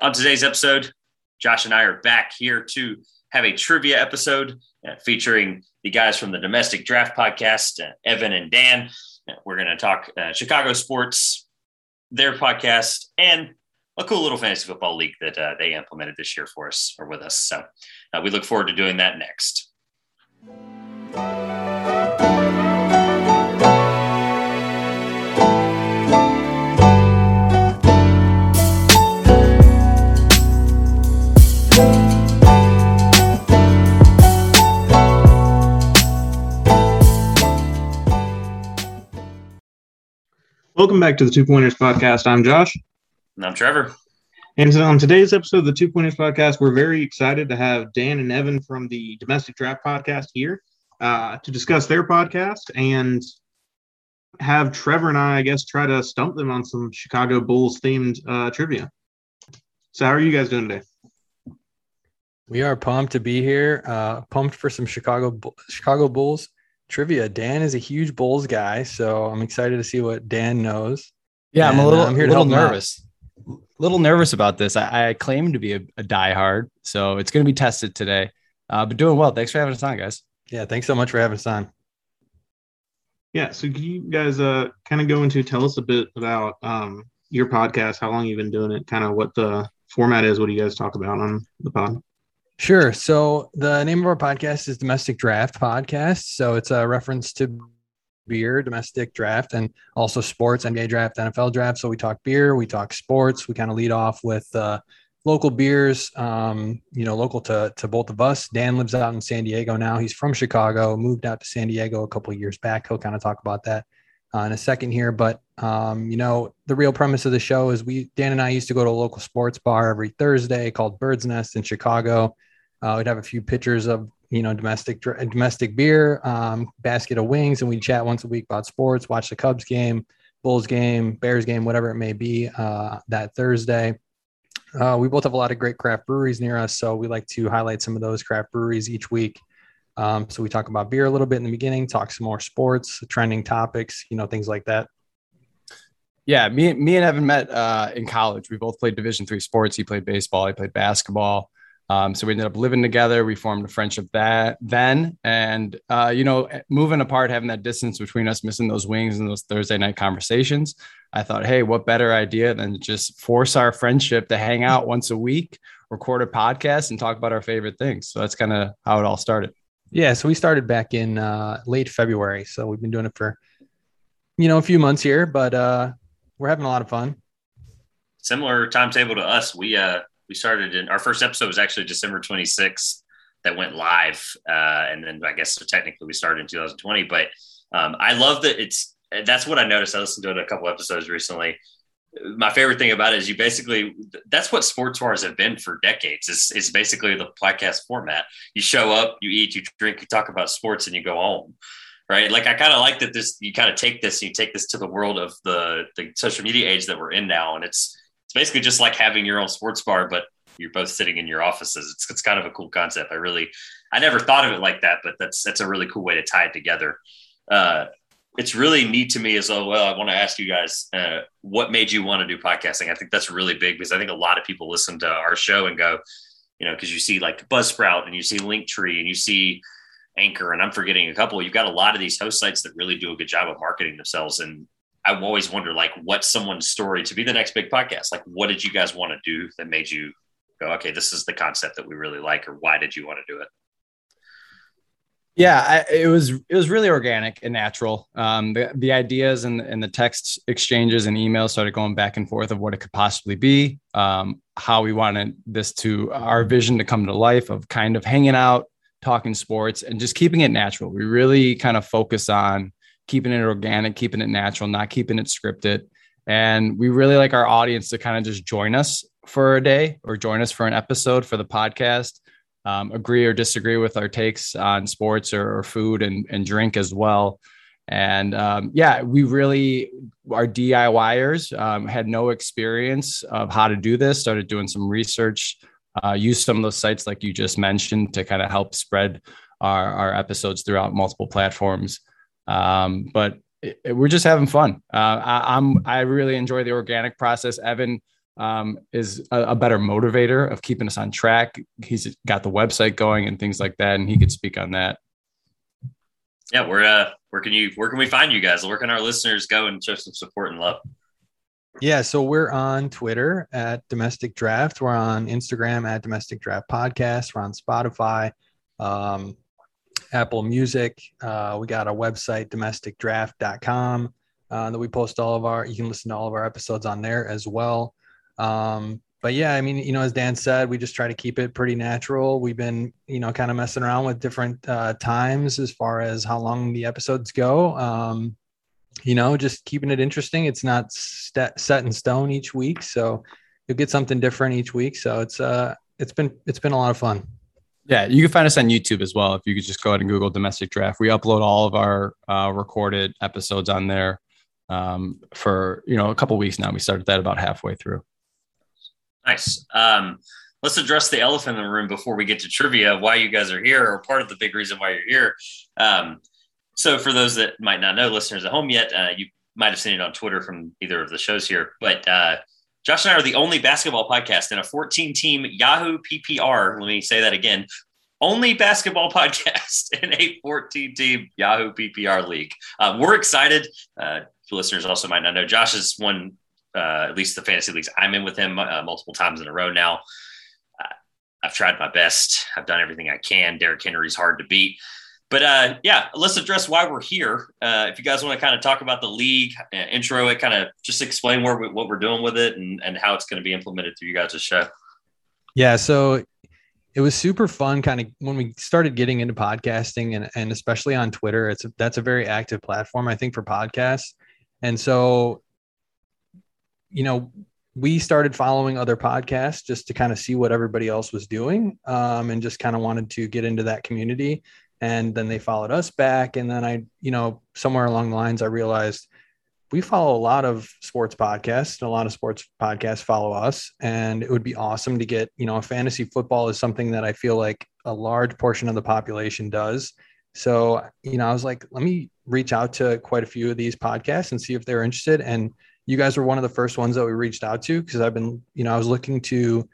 On today's episode, Josh and I are back here to have a trivia episode featuring the guys from the Domestic Draft Podcast, Evan and Dan. We're going to talk Chicago sports, their podcast, and a cool little fantasy football league that they implemented this year for us or with us. So we look forward to doing that next. Welcome back to the Two Pointers Podcast. I'm Josh. And I'm Trevor. And so on today's episode of the Two Pointers Podcast, we're very excited to have Dan and Evan from the Domestic Draft Podcast here to discuss their podcast and have Trevor and I guess, try to stump them on some Chicago Bulls-themed trivia. So how are you guys doing today? We are pumped to be here, pumped for some Chicago Bulls trivia. Dan is a huge Bulls guy, so I'm excited to see what Dan knows. Yeah, and I'm a little nervous about this. I claim to be a diehard, so it's going to be tested today. But doing well. Thanks for having us on, guys. Yeah, thanks so much for having us on. Yeah, so can you guys kind of go into tell us a bit about your podcast, how long you've been doing it, kind of what the format is, what do you guys talk about on the pod? Sure. So the name of our podcast is Domestic Draft Podcast. So it's a reference to beer, domestic draft, and also sports, NBA draft, NFL draft. So we talk beer, we talk sports. We kind of lead off with local beers, local to both of us. Dan lives out in San Diego now. He's from Chicago, moved out to San Diego a couple of years back. He'll kind of talk about that in a second here. But, the real premise of the show is Dan and I used to go to a local sports bar every Thursday called Bird's Nest in Chicago. We'd have a few pitchers of, domestic beer, basket of wings, and we'd chat once a week about sports, watch the Cubs game, Bulls game, Bears game, whatever it may be that Thursday. We both have a lot of great craft breweries near us, so we like to highlight some of those craft breweries each week. So we talk about beer a little bit in the beginning, talk some more sports, trending topics, things like that. Yeah, me and Evan met in college. We both played Division III sports. He played baseball. I played basketball. So we ended up living together. We formed a friendship then. And, moving apart, having that distance between us, missing those wings and those Thursday night conversations, I thought, hey, what better idea than just force our friendship to hang out once a week, record a podcast, and talk about our favorite things. So that's kind of how it all started. Yeah. So we started back in late February. So we've been doing it for, a few months here, but we're having a lot of fun. Similar timetable to us. We started in our first episode was actually December 26th that went live. And then I guess so technically we started in 2020, but I love that that's what I noticed. I listened to it a couple episodes recently. My favorite thing about it is that's what sports bars have been for decades. It's basically the podcast format. You show up, you eat, you drink, you talk about sports and you go home. Right. Like I kind of like that you take this to the world of the social media age that we're in now. And it's basically just like having your own sports bar, but you're both sitting in your offices. It's kind of a cool concept. I never thought of it like that, but that's a really cool way to tie it together. It's really neat to me as well. I want to ask you guys, what made you want to do podcasting? I think that's really big because I think a lot of people listen to our show and go, because you see like Buzzsprout and you see Linktree and you see Anchor, and I'm forgetting a couple. You've got a lot of these host sites that really do a good job of marketing themselves, and I've always wondered, what's someone's story to be the next big podcast? What did you guys want to do that made you go, okay, this is the concept that we really like, or why did you want to do it? Yeah, it was really organic and natural. The ideas and the text exchanges and emails started going back and forth of what it could possibly be, how we wanted our vision to come to life of kind of hanging out, talking sports, and just keeping it natural. We really kind of focus on keeping it organic, keeping it natural, not keeping it scripted. And we really like our audience to kind of just join us for a day or join us for an episode for the podcast, agree or disagree with our takes on sports or food and drink as well. And we really are DIYers, had no experience of how to do this, started doing some research, used some of those sites like you just mentioned to kind of help spread our episodes throughout multiple platforms. But we're just having fun. I really enjoy the organic process. Evan is a better motivator of keeping us on track. He's got the website going and things like that, and he could speak on that. Yeah, where can we find you guys? Where can our listeners go and show some support and love? Yeah, so we're on Twitter at Domestic Draft. We're on Instagram at Domestic Draft Podcast. We're on Spotify, Apple Music. We got a website, domesticdraft.com, that we post all of our. You can listen to all of our episodes on there as well. But yeah, I mean, you know, as Dan said, we just try to keep it pretty natural. We've been, you know, kind of messing around with different times as far as how long the episodes go. You know, just keeping it interesting. It's not set in stone each week, so you'll get something different each week. So it's been a lot of fun. Yeah, you can find us on YouTube as well. If you could just go ahead and Google Domestic Draft, we upload all of our recorded episodes on there for, you know, a couple of weeks now. We started that about halfway through. Nice. Let's address the elephant in the room before we get to trivia, why you guys are here, or part of the big reason why you're here. So for those that might not know, listeners at home yet, you might have seen it on Twitter from either of the shows here, but Josh and I are the only basketball podcast in a 14-team Yahoo PPR. Let me say that again. Only basketball podcast in a 14-team Yahoo PPR league. We're excited. Listeners also might not know, Josh has won at least the fantasy leagues I'm in with him multiple times in a row now. I've tried my best. I've done everything I can. Derrick Henry's hard to beat. But yeah, let's address why we're here. If you guys want to kind of talk about the league, intro it, kind of just explain what we're doing with it and how it's going to be implemented through you guys' show. Yeah, so it was super fun kind of when we started getting into podcasting and especially on Twitter. That's a very active platform, I think, for podcasts. And so, you know, we started following other podcasts just to kind of see what everybody else was doing, and just kind of wanted to get into that community. And then they followed us back. And then I, you know, somewhere along the lines, I realized we follow a lot of sports podcasts and a lot of sports podcasts follow us. And it would be awesome to get, you know, fantasy football is something that I feel like a large portion of the population does. So, you know, I was like, let me reach out to quite a few of these podcasts and see if they're interested. And you guys were one of the first ones that we reached out to, because I've been, you know, I was looking to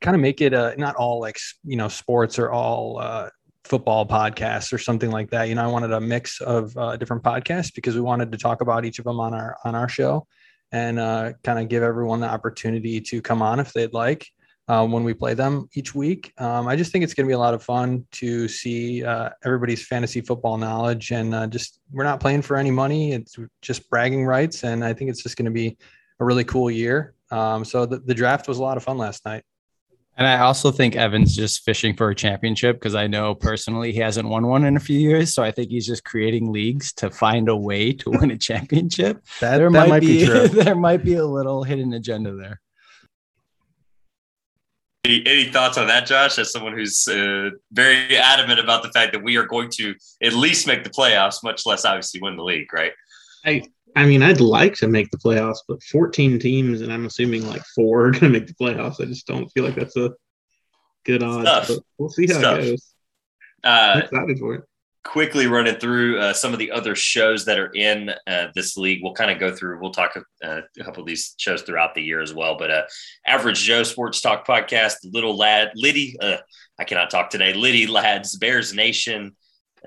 kind of make it not all like, you know, sports or all football podcasts or something like that. You know, I wanted a mix of different podcasts because we wanted to talk about each of them on our show and kind of give everyone the opportunity to come on if they'd like when we play them each week. I just think it's going to be a lot of fun to see everybody's fantasy football knowledge and just, we're not playing for any money. It's just bragging rights. And I think it's just going to be a really cool year. So the draft was a lot of fun last night. And I also think Evan's just fishing for a championship, because I know personally he hasn't won one in a few years. So I think he's just creating leagues to find a way to win a championship. That might be true. There might be a little hidden agenda there. Any thoughts on that, Josh, as someone who's very adamant about the fact that we are going to at least make the playoffs, much less obviously win the league, right? I mean, I'd like to make the playoffs, but 14 teams, and I'm assuming like 4 are going to make the playoffs. I just don't feel like that's a good odds. But we'll see how it goes. I'm excited for it. Quickly running through some of the other shows that are in this league. We'll kind of go through, we'll talk a couple of these shows throughout the year as well, but Average Joe Sports Talk Podcast, Liddy Lads, Bears Nation.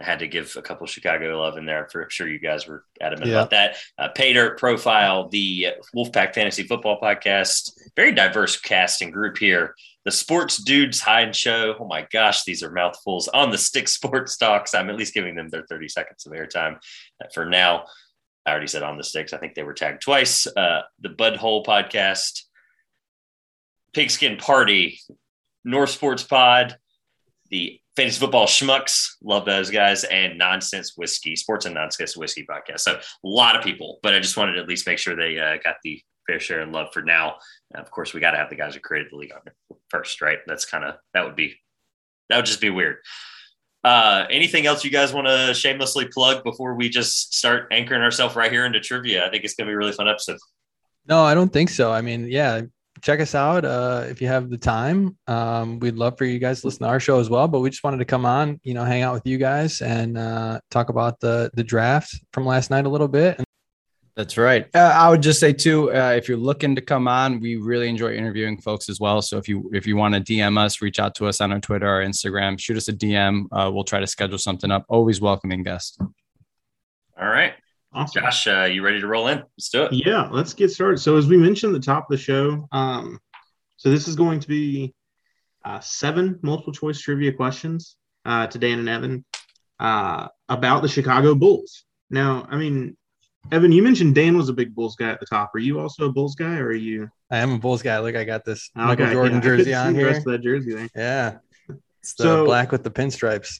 I had to give a couple of Chicago love in there. I'm sure you guys were adamant about that. Pay Dirt Profile, the Wolfpack Fantasy Football Podcast, very diverse cast and group here. The Sports Dudes Hide Show. Oh my gosh, these are mouthfuls. On the Stick Sports Talks. I'm at least giving them their 30 seconds of airtime for now. I already said On the Sticks. I think they were tagged twice. The Bud Hole Podcast, Pigskin Party, North Sports Pod, the Fantasy Football Schmucks, love those guys, and Nonsense Whiskey, Sports and Nonsense Whiskey Podcast. So a lot of people, but I just wanted to at least make sure they got the fair share and love for now. Of course, we got to have the guys who created the league on it first, right? That would just be weird. Anything else you guys want to shamelessly plug before we just start anchoring ourselves right here into trivia? I think it's going to be a really fun episode. No, I don't think so. I mean, yeah. Check us out if you have the time. We'd love for you guys to listen to our show as well, but we just wanted to come on, you know, hang out with you guys and talk about the draft from last night a little bit. That's right. I would just say too, if you're looking to come on, we really enjoy interviewing folks as well. So if you want to DM us, reach out to us on our Twitter or Instagram, shoot us a DM. We'll try to schedule something up. Always welcoming guests. All right. Awesome. Josh, you ready to roll in? Let's do it. Yeah, let's get started. So as we mentioned at the top of the show, so this is going to be 7 multiple choice trivia questions to Dan and Evan about the Chicago Bulls. Now, I mean, Evan, you mentioned Dan was a big Bulls guy at the top. Are you also a Bulls guy, or are you? I am a Bulls guy. Look, I got this Michael Jordan jersey on here. The rest of that jersey there. Yeah, it's the black with the pinstripes.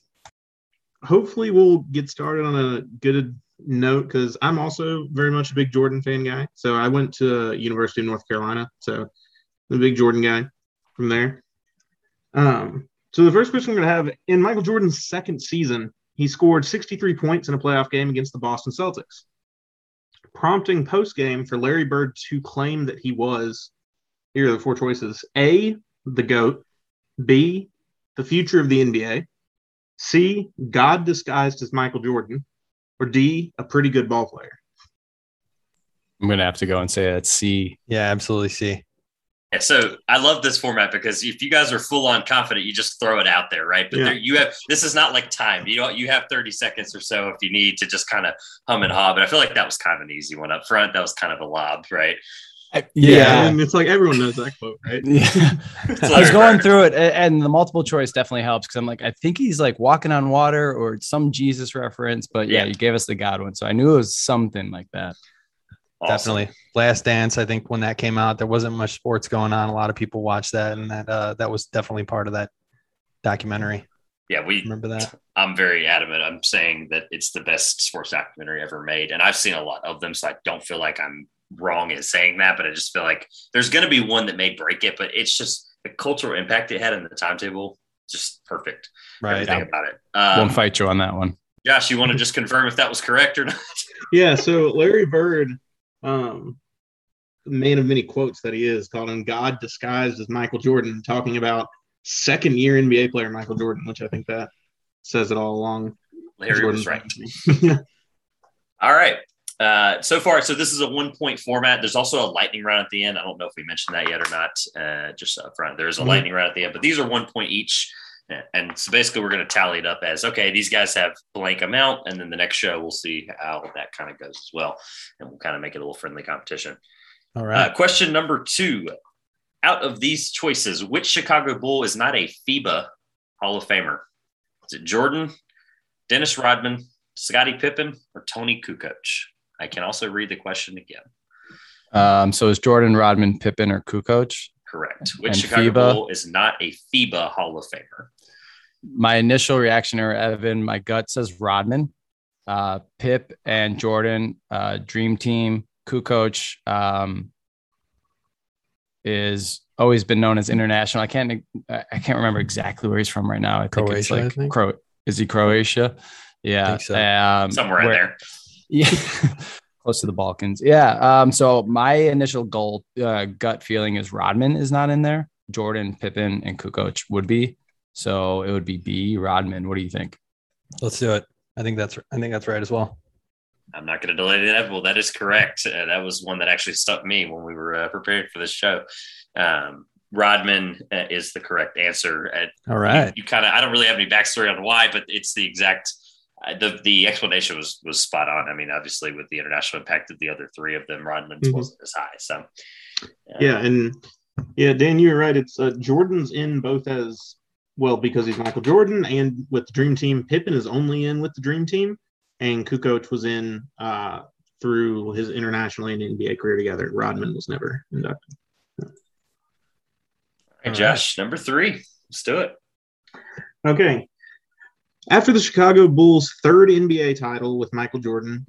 Hopefully, we'll get started on a good note because I'm also very much a big Jordan fan guy. So I went to University of North Carolina, so I'm a big Jordan guy from there. So the first question we're gonna have in Michael Jordan's second season, he scored 63 points in a playoff game against the Boston Celtics, prompting post-game for Larry Bird to claim that he was, here are the four choices, A, the GOAT, B, the future of the NBA, C, God disguised as Michael Jordan, or D, a pretty good ball player. I'm going to have to go and say that's C. Yeah, absolutely C. Yeah, so I love this format because if you guys are full on confident, you just throw it out there, right? But yeah, this is not like time. You have 30 seconds or so if you need to just kind of hum and haw. But I feel like that was kind of an easy one up front. That was kind of a lob, right? Yeah. And it's like everyone knows that quote, right? Yeah. I was going through it, and the multiple choice definitely helps because I'm like, I think he's like walking on water or some Jesus reference. But yeah, you gave us the God one, so I knew it was something like that. Awesome. Definitely. Last Dance, I think when that came out, there wasn't much sports going on. A lot of people watched that, and that was definitely part of that documentary. Yeah, we remember that. I'm very adamant. I'm saying that it's the best sports documentary ever made, and I've seen a lot of them, so I don't feel like I'm wrong in saying that, but I just feel like there's going to be one that may break it, but it's just the cultural impact it had in the timetable, just perfect. Right. Everything about it. Won't fight you on that one. Josh, you want to just confirm if that was correct or not? Yeah, so Larry Bird, man of many quotes that he is, called him God disguised as Michael Jordan, talking about second year NBA player Michael Jordan, which I think that says it all along. Larry Jordan was right. All right. So this is a 1-point format. There's also a lightning round at the end. I don't know if we mentioned that yet or not, just up front. There is a lightning round at the end, but these are 1 point each. And so basically we're going to tally it up as, okay, these guys have blank amount. And then the next show, we'll see how that kind of goes as well. And we'll kind of make it a little friendly competition. All right. Question number 2, out of these choices, which Chicago Bull is not a FIBA Hall of Famer? Is it Jordan, Dennis Rodman, Scottie Pippen, or Tony Kukoc? I can also read the question again. So is Jordan, Rodman, Pippen, or Kukoc? Correct. Which Chicago Bull is not a FIBA Hall of Famer? My initial reaction, or Evan, my gut says Rodman, Pip and Jordan, Dream Team. Kukoc is always been known as international. I can't remember exactly where he's from right now. I think Croatia, it's like, is he Croatia? Yeah. I think so. Somewhere in there. Yeah. Close to the Balkans. Yeah. So my initial gut feeling is Rodman is not in there. Jordan, Pippen, and Kukoc would be. So it would be B, Rodman. What do you think? Let's do it. I think that's right as well. I'm not going to delay the inevitable. That is correct. That was one that actually stuck me when we were preparing for this show. Rodman is the correct answer. All right. You kind of, I don't really have any backstory on why, but it's the exact, the explanation was spot on. I mean, obviously with the international impact of the other three of them, Rodman's wasn't as high. So Dan, you're right. It's Jordan's in both as well because he's Michael Jordan and with the Dream Team. Pippen is only in with the Dream Team. And Kukoc was in through his international and NBA career together. Rodman was never inducted. All right, Josh, number 3. Let's do it. Okay. After the Chicago Bulls' third NBA title with Michael Jordan,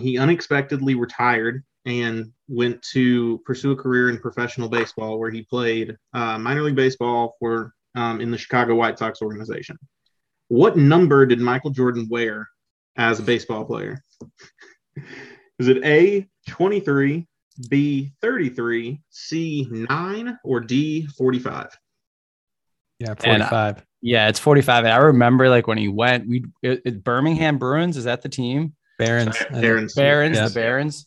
he unexpectedly retired and went to pursue a career in professional baseball where he played minor league baseball for in the Chicago White Sox organization. What number did Michael Jordan wear as a baseball player? Is it A, 23, B, 33, C, 9, or D, 45? Yeah, 45. It's 45. And I remember like when he went, Birmingham Barons, is that the team? Barons. The Barons.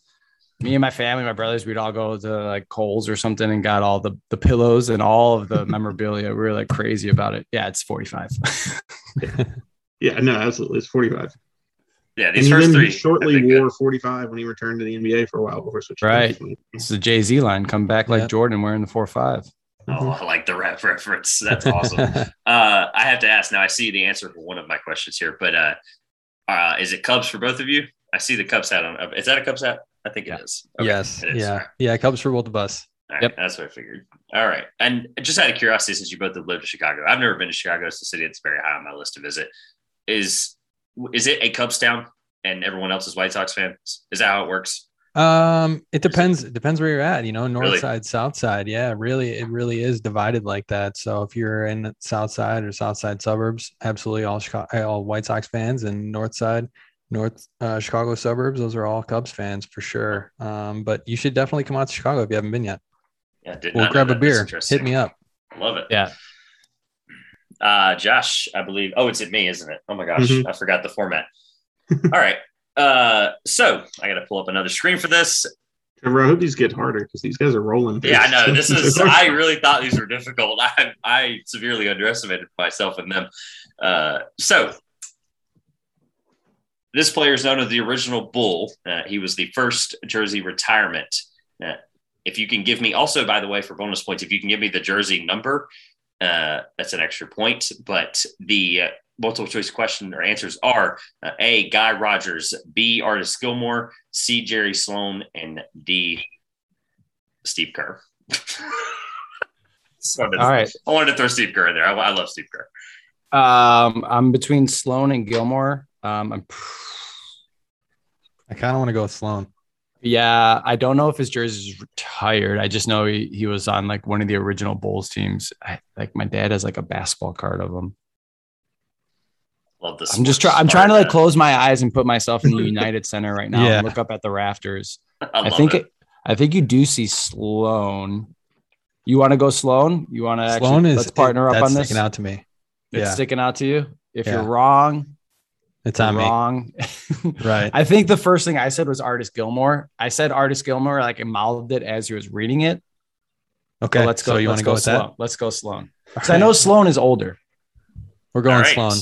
me and my family, my brothers, we'd all go to like Kohl's or something and got all the pillows and all of the memorabilia. We were like crazy about it. Yeah, it's 45. Yeah, no, absolutely. It's 45. Yeah, these first three. Shortly wore 45 when he returned to the NBA for a while before switching. Right. It's the Jay-Z line. Come back like Jordan wearing the 4-5. Oh, I like the rap reference. That's awesome. I have to ask now. I see the answer for one of my questions here, but is it Cubs for both of you? I see the Cubs hat on. Is that a Cubs hat? I think it is. Okay. Yes. It is. Yeah. Right. Yeah. Cubs for both of us. All right. Yep. That's what I figured. All right. And just out of curiosity, since you both have lived in Chicago, I've never been to Chicago. It's a city that's very high on my list to visit. Is it a Cubs town and everyone else is White Sox fans? Is that how it works? It depends. It depends where you're at, you know, north side, south side. Yeah, really. It really is divided like that. So if you're in the south side or south side suburbs, absolutely all Chicago, all White Sox fans, and north side, north Chicago suburbs, those are all Cubs fans for sure. But you should definitely come out to Chicago if you haven't been yet. Yeah, we'll grab a beer. Hit me up. I love it. Yeah. Josh, I believe. Oh, it's at me, isn't it? Oh my gosh. I forgot the format. All right. So I got to pull up another screen for this. I hope these get harder because these guys are rolling. Yeah, I know. This is, I really thought these were difficult. I severely underestimated myself and them. So this player is known as the original Bull. He was the first jersey retirement. If you can give me also, by the way, for bonus points, if you can give me the jersey number, that's an extra point, but the multiple choice question or answers are A, Guy Rogers, B, Artis Gilmore, C, Jerry Sloan, and D, Steve Kerr. All right. I wanted to throw Steve Kerr in there. I love Steve Kerr. I'm between Sloan and Gilmore. I kind of want to go with Sloan. Yeah, I don't know if his jersey is retired. I just know he was on like one of the original Bulls teams. Like my dad has like a basketball card of him. Love this. I'm trying to like close my eyes and put myself in the United Center right now and look up at the rafters. I think you do see Sloan. You want to go Sloan? You want to let's partner up on this? Sticking out to me. Yeah. It's sticking out to you. If you're wrong, it's on wrong. Me. Right. I think the first thing I said was Artis Gilmore. I said Artis Gilmore, like I mouthed it as he was reading it. Okay. So let's go. So you want to go with Sloan. That? Let's go Sloan. Because I know Sloan is older. We're going Sloan.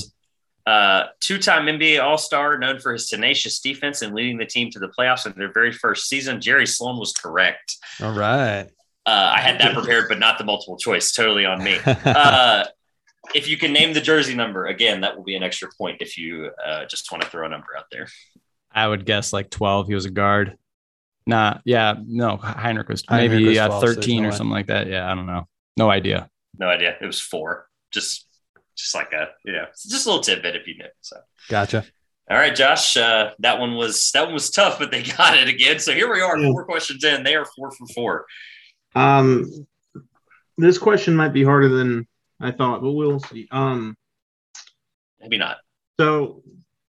Two-time NBA All-Star, known for his tenacious defense and leading the team to the playoffs in their very first season. Jerry Sloan was correct. All right. I had that prepared, but not the multiple choice. Totally on me. If you can name the jersey number, again, that will be an extra point if you just want to throw a number out there. I would guess like 12. He was a guard. Nah, yeah, no. Heinrich was maybe 12, 13 or something like that. Yeah, I don't know. No idea. No idea. It was 4. Just like a, you know, just a little tidbit if you knew. So gotcha. All right, Josh. That one was tough, but they got it again. So here we are, 4 questions in. They are 4 for 4. This question might be harder than I thought, but we'll see. Maybe not. So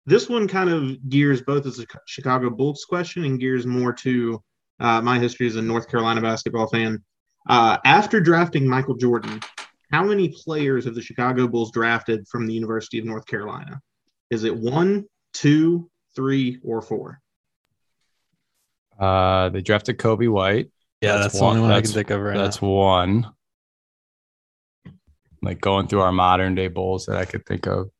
this one kind of gears both as a Chicago Bulls question and gears more to my history as a North Carolina basketball fan. After drafting Michael Jordan, how many players have the Chicago Bulls drafted from the University of North Carolina? Is it 1, 2, 3, or 4? They drafted Kobe White. Yeah, that's the only one I can think of right now. That's one. Like going through our modern day Bulls that I could think of.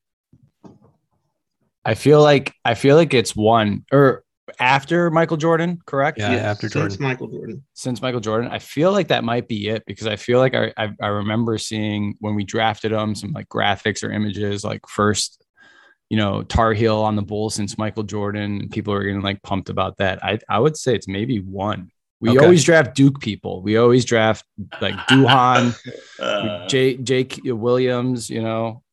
I feel like it's 1 or after Michael Jordan, correct? Yeah, after Jordan. Since Michael Jordan. I feel like that might be it because I feel like I remember seeing when we drafted him some like graphics or images like first, you know, Tar Heel on the Bulls since Michael Jordan. People are getting like pumped about that. I would say it's maybe 1. We always draft Duke people. We always draft like Duhan, Jake Williams, you know,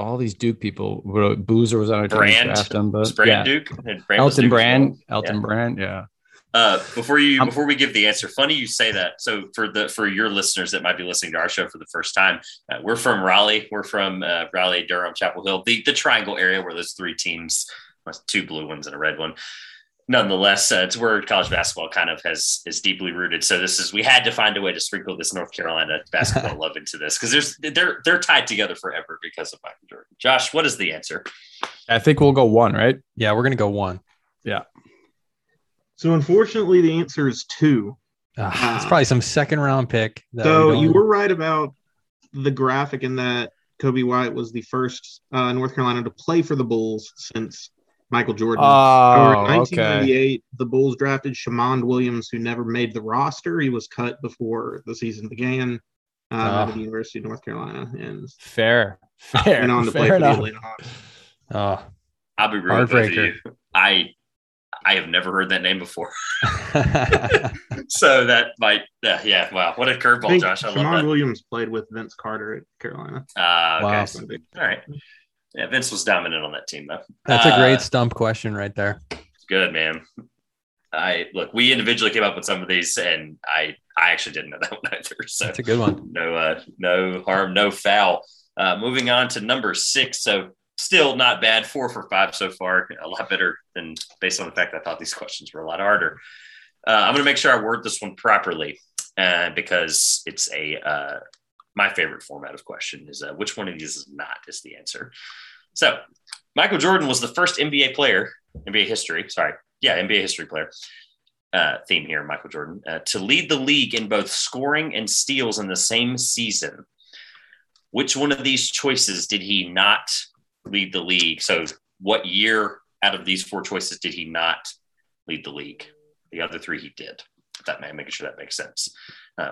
all these Duke people. Boozer was on our team. Brand Duke. Elton Brand. Elton Brand. Before we give the answer, funny you say that. So for your listeners that might be listening to our show for the first time, we're from Raleigh. We're from Raleigh, Durham, Chapel Hill, the triangle area where there's 3 teams, 2 blue ones and a red one. Nonetheless, it's where college basketball kind of is deeply rooted. So we had to find a way to sprinkle this North Carolina basketball love into this because they're tied together forever because of Michael Jordan. Josh, what is the answer? I think we'll go 1, right? Yeah, we're going to go 1. Yeah. So unfortunately, the answer is two. It's probably some second round pick. So you were right about the graphic in that Kobe White was the first North Carolina to play for the Bulls since Michael Jordan. In 1998, The Bulls drafted Shamond Williams, who never made the roster. He was cut before the season began at the University of North Carolina. And fair. Went on to play for the Atlanta Hawks. I'll be real with you. I have never heard that name before. So that might, yeah, wow. What a curveball, Josh. I love that. Shamond Williams played with Vince Carter at Carolina. Wow. Okay. All right. Yeah, Vince was dominant on that team, though. That's a great stump question right there. Good, man. We individually came up with some of these, and I actually didn't know that one either. So that's a good one. No harm, no foul. Moving on to number 6. So still not bad, 4 for 5 so far. A lot better than based on the fact that I thought these questions were a lot harder. I'm going to make sure I word this one properly because it's my favorite format of question is which one of these is not is the answer. So Michael Jordan was the first NBA history player. Theme here, Michael Jordan, to lead the league in both scoring and steals in the same season. Which one of these choices did he not lead the league? So what year out of these 4 choices did he not lead the league? The other 3 he did. Making sure that makes sense.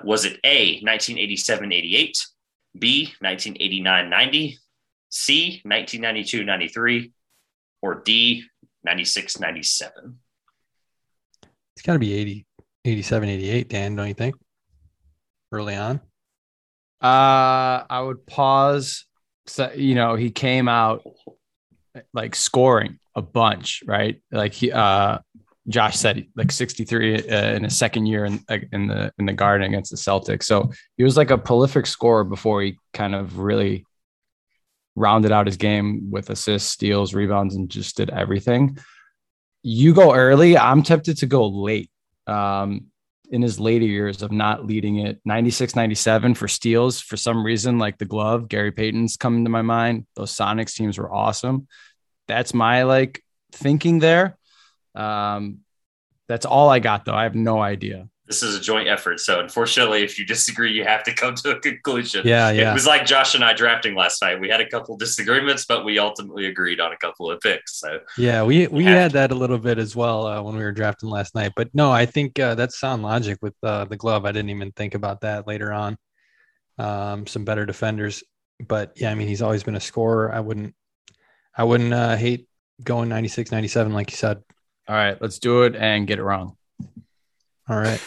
Was it A, 1987-88, B, 1989-90, C, 1992-93, or D, 96-97? It's got to be 87-88, Dan, don't you think? Early on? I would pause. So, he came out like scoring a bunch, right? Like he, Josh said, like 63 in his second year in the Garden against the Celtics. So he was like a prolific scorer before he kind of really rounded out his game with assists, steals, rebounds, and just did everything. You go early. I'm tempted to go late. In his later years of not leading it, 96-97 for steals. For some reason, like the glove, Gary Payton's coming to my mind. Those Sonics teams were awesome. That's my thinking there. That's all I got, though. I have no idea. This is a joint effort, so unfortunately, if you disagree, you have to come to a conclusion. Yeah. It was like Josh and I drafting last night. We had a couple disagreements, but we ultimately agreed on a couple of picks. So yeah, we had that a little bit as well when we were drafting last night. But no, I think that's sound logic with the glove. I didn't even think about that later on. Some better defenders, but yeah, I mean, he's always been a scorer. I wouldn't hate going 96-97 like you said. All right, let's do it and get it wrong. All right.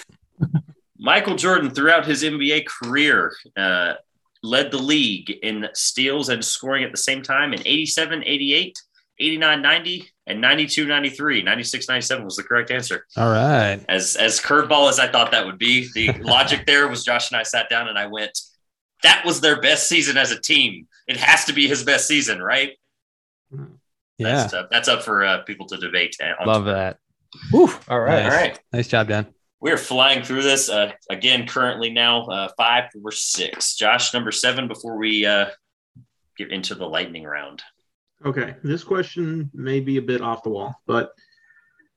Michael Jordan, throughout his NBA career, led the league in steals and scoring at the same time in 87-88, 89-90, and 92-93. 96-97 was the correct answer. All right. As curveball as I thought that would be, the logic there was Josh and I sat down and I went, that was their best season as a team. It has to be his best season, right? Yeah. That's up for people to debate. Love that. Whew. All right. Nice. All right. Nice job, Dan. We're flying through this again. Currently now 5 for 6. Josh, number 7. Before we get into the lightning round. Okay, this question may be a bit off the wall, but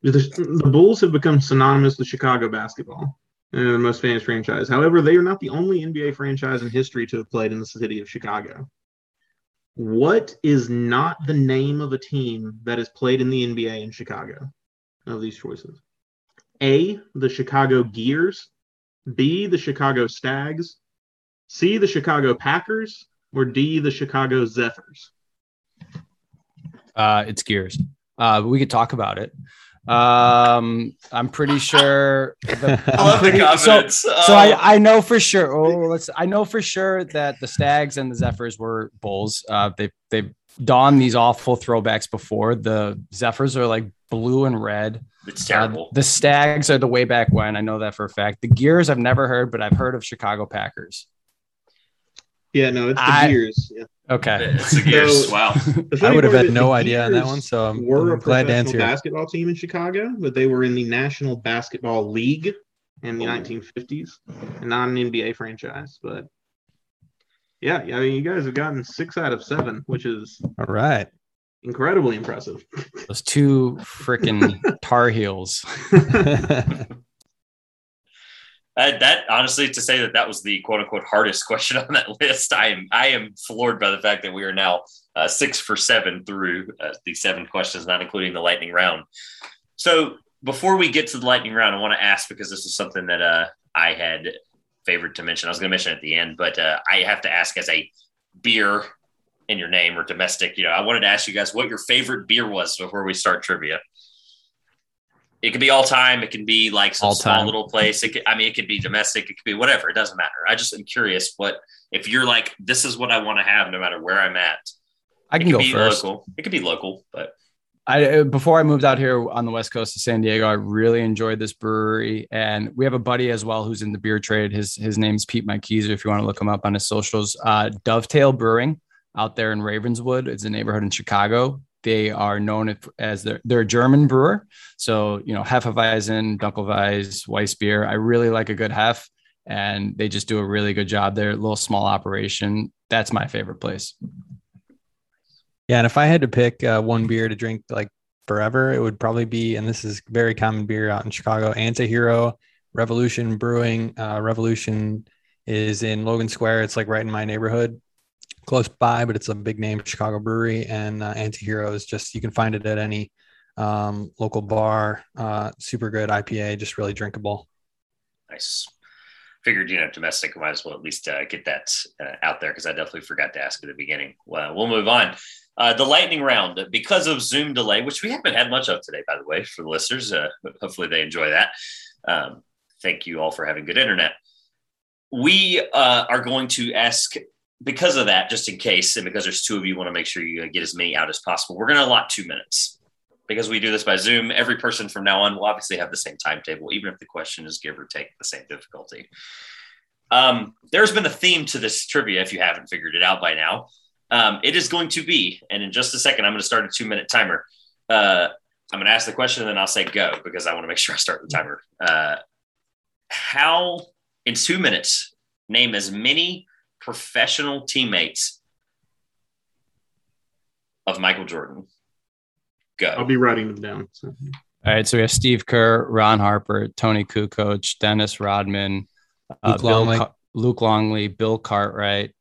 the Bulls have become synonymous with Chicago basketball and the most famous franchise. However, they are not the only NBA franchise in history to have played in the city of Chicago. What is not the name of a team that has played in the NBA in Chicago? Of these choices. A, the Chicago Gears, B, the Chicago Stags, C, the Chicago Packers, or D, the Chicago Zephyrs? It's Gears. But we could talk about it. I'm pretty sure. I know for sure. I know for sure that the Stags and the Zephyrs were Bulls. They've donned these awful throwbacks before. The Zephyrs are like blue and red. It's terrible. The Stags are the way back when. I know that for a fact. The Gears I've never heard, but I've heard of Chicago Packers. Yeah, no, it's the Gears. Yeah. Okay, it's the Gears. So, wow, I would have had no idea on that one. So I'm glad to answer. Basketball team in Chicago, but they were in the National Basketball League in the 1950s, and not an NBA franchise. But yeah, I mean, you guys have gotten 6 out of 7, which is all right. incredibly impressive. Those two freaking Tar Heels. That honestly, to say that was the quote unquote hardest question on that list. I am floored by the fact that we are now 6 for 7 through the 7 questions, not including the lightning round. So before we get to the lightning round, I want to ask, because this is something that I had favored to mention. I was going to mention at the end, but I have to ask, as a beer in your name or domestic, I wanted to ask you guys what your favorite beer was before we start trivia. It could be all time. It can be like some small little place. It could be domestic. It could be whatever. It doesn't matter. I just am curious. What if you're like, this is what I want to have no matter where I'm at. I can go first. Local. It could be local, but before I moved out here on the West Coast of San Diego, I really enjoyed this brewery, and we have a buddy as well who's in the beer trade. His name's Pete Mikeezer, if you want to look him up on his socials. Dovetail Brewing out there in Ravenswood. It's a neighborhood in Chicago. They are known as they're a German brewer. So, Hefeweizen, Dunkelweiss, Weiss beer. I really like a good Hef, and they just do a really good job there. A little small operation. That's my favorite place. Yeah. And if I had to pick one beer to drink like forever, it would probably be, and this is very common beer out in Chicago, Antihero, Revolution Brewing. Revolution is in Logan Square. It's like right in my neighborhood, close by, but it's a big name Chicago brewery. And Antihero is just, you can find it at any local bar. Super good IPA, just really drinkable. Nice. Figured, domestic, might as well at least get that out there, because I definitely forgot to ask at the beginning. Well, we'll move on. The lightning round, because of Zoom delay, which we haven't had much of today, by the way, for the listeners. Hopefully they enjoy that. Thank you all for having good internet. We are going to ask, because of that, just in case, and because there's two of you, want to make sure you get as many out as possible. We're going to allot 2 minutes. Because we do this by Zoom, every person from now on will obviously have the same timetable, even if the question is give or take the same difficulty. There's been a theme to this trivia, if you haven't figured it out by now. It is going to be, and in just a second, I'm going to start a 2-minute timer. I'm going to ask the question, and then I'll say go, because I want to make sure I start the timer. How, in 2 minutes, name as many professional teammates of Michael Jordan. Go. I'll be writing them down. So. All right. So we have Steve Kerr, Ron Harper, Tony Kukoc, Dennis Rodman, Luke Longley, Bill Cartwright,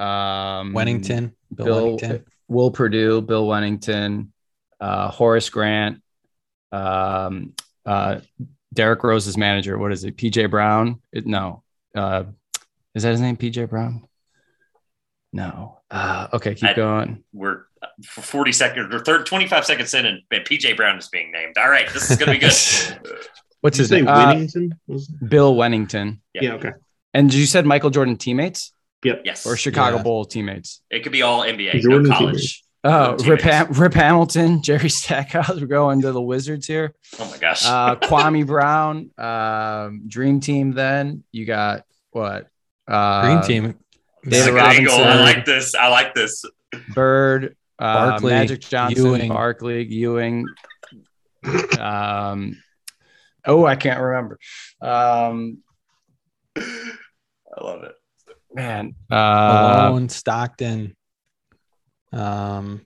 Wennington, Bill Wennington. Will Perdue, Bill Wennington, Horace Grant, Derrick Rose's manager. What is it? PJ Brown? Is that his name? PJ Brown? No. Okay. Keep going. We're 40 seconds or 25 seconds in, and PJ Brown is being named. All right. This is going to be good. What's his name? Wennington? Bill Wennington. Yep. Yeah. Okay. And you said Michael Jordan teammates? Yep. Yes. Or Chicago Bulls teammates. It could be all NBA, no college. Rip Hamilton, Jerry Stackhouse. We're going to the Wizards here. Oh my gosh. Kwame Brown, Dream Team. Then you got what? Dream Team. David Robinson. I like this. Bird, Barkley, Magic Johnson, Barkley, Ewing. I can't remember. I love it, man. Malone, Stockton. Who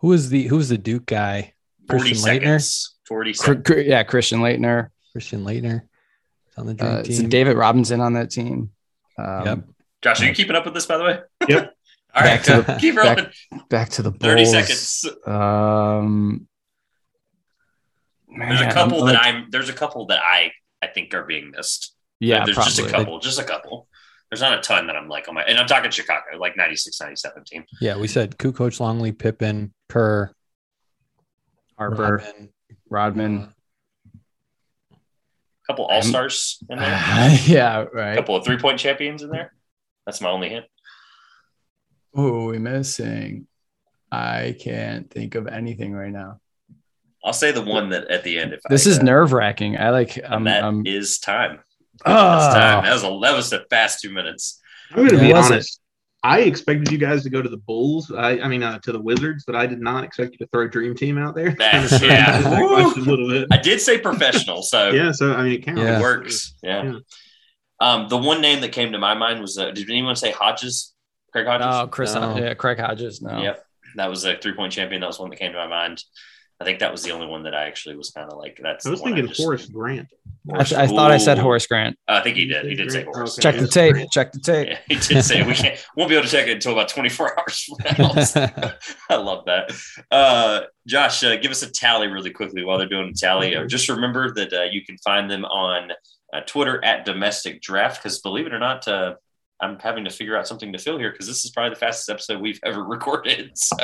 was the Duke guy? 40 seconds. Christian Laettner. On the Dream Team. It's David Robinson on that team. Yep. Josh, are you keeping up with this, by the way? Yep. All right, keep rolling. Back to the Bulls. 30 seconds. There's a couple that I think are being missed. Yeah, there's probably. Just a couple. There's not a ton that I'm like, oh my, and I'm talking Chicago, like 96, 97 team. Yeah, we said Kukoc, Longley, Pippen, Kerr, Harper, Rodman. Couple all-stars in there. Yeah, right. Couple of three-point champions in there. That's my only hint. Who are we missing? I can't think of anything right now. I'll say the one that at the end. This is nerve-wracking. That is time. Oh. That's time. That was a fast 2 minutes. I'm going to be honest. I expected you guys to go to the Bulls. To the Wizards, but I did not expect you to throw Dream Team out there. I did say professional, so it counts. Yeah. It works. Yeah. The one name that came to my mind was did anyone say Hodges? Craig Hodges? Craig Hodges. No. Yep. that was a 3-point champion. That was one that came to my mind. I think that was the only one that I actually was kind of like, that's. I was thinking Horace Grant. I thought I said Horace Grant. I think he did. He did say Horace. Okay. Check the tape. Yeah, he did say we can't. Won't be able to check it until about 24 hours from now. I love that. Josh, give us a tally really quickly while they're doing a tally. Just remember that you can find them on Twitter at Domestic Draft, because believe it or not, I'm having to figure out something to fill here because this is probably the fastest episode we've ever recorded. So.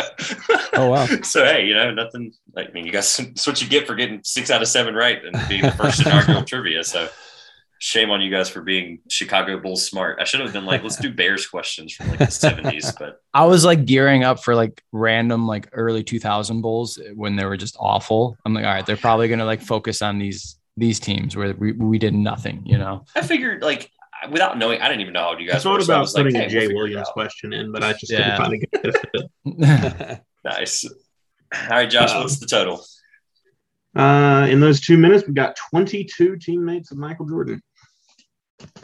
Oh, wow. So, hey, you know, nothing like, I mean, you guys, that's what you get for getting 6 out of 7 right and being the first inaugural trivia. So shame on you guys for being Chicago Bulls smart. I should have been like, let's do Bears questions from like the 70s. But I was like gearing up for like random, like early 2000 Bulls when they were just awful. I'm like, all right, they're probably going to like focus on these teams where we did nothing, you know? I figured like, without knowing, I didn't even know how you guys. I thought were, so about I was putting like, hey, a Jay Williams question in, but I just couldn't find it. Nice. All right, Josh, what's the total? In those 2 minutes, we got 22 teammates of Michael Jordan.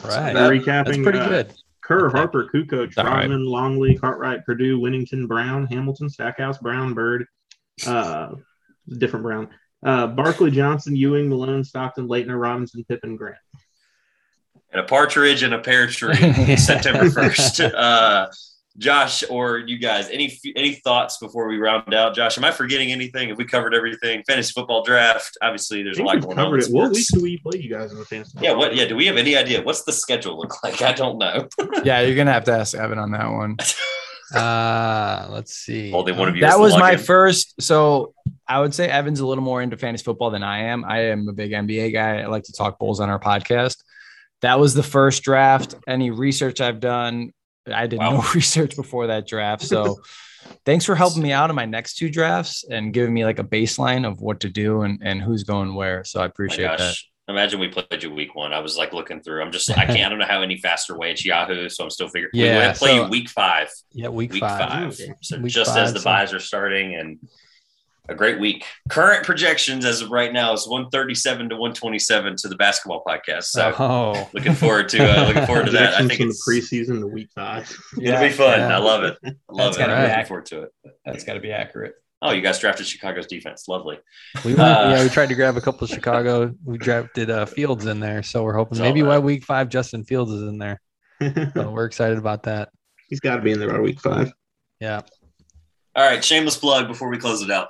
Right. So recapping, that's pretty good. Kerr, Harper, Kukoc, Rodman, Longley, Cartwright, Purdue, Winnington, Brown, Hamilton, Stackhouse, Brown, Bird, different Brown, Barkley, Johnson, Ewing, Malone, Stockton, Laettner, Robinson, Pippen, Grant. And a partridge in a pear tree, September 1st. Josh, or you guys, any thoughts before we round out? Josh, am I forgetting anything? Have we covered everything? Fantasy football draft, obviously there's a lot going on. What week do we play you guys in the fantasy football? Yeah, do we have any idea? What's the schedule look like? I don't know. Yeah, you're going to have to ask Evan on that one. Let's see. Well, one of you that was my first. So I would say Evan's a little more into fantasy football than I am. I am a big NBA guy. I like to talk Bulls on our podcast. That was the first draft. Any research I've done, I did no research before that draft. So thanks for helping me out on my next 2 drafts and giving me like a baseline of what to do and who's going where. So I appreciate that. Imagine we played you week 1. I was like looking through. I'm just like, I don't know how any faster way. It's Yahoo. So I'm still figuring. Yeah. We play week 5. Yeah. Week five. Okay. So week just 5, as the buys are starting and a great week. Current projections as of right now is 137 to 127 to the basketball podcast. So looking forward to that. I think it's the preseason to week 5. Yeah, it'll be fun. Yeah. I love it. I'm looking forward to it. That's got to be accurate. Oh, you guys drafted Chicago's defense. Lovely. We we tried to grab a couple of Chicago. We drafted Fields in there, so we're hoping maybe by week 5 Justin Fields is in there. So we're excited about that. He's got to be in there by week 5. Yeah. All right, shameless plug before we close it out.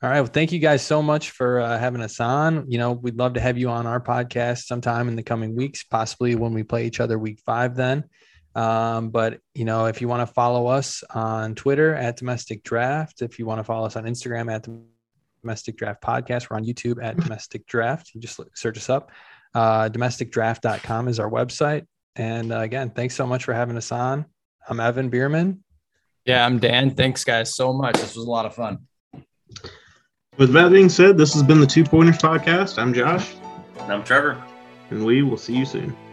All right. Well, thank you guys so much for having us on. You know, we'd love to have you on our podcast sometime in the coming weeks, possibly when we play each other week 5 then. But, you know, if you want to follow us on Twitter at Domestic Draft, if you want to follow us on Instagram at Domestic Draft Podcast, we're on YouTube at Domestic Draft. You just search us up. DomesticDraft.com is our website. And again, thanks so much for having us on. I'm Evan Bierman. Yeah, I'm Dan. Thanks, guys, so much. This was a lot of fun. With that being said, this has been the Two Pointers Podcast. I'm Josh. And I'm Trevor. And we will see you soon.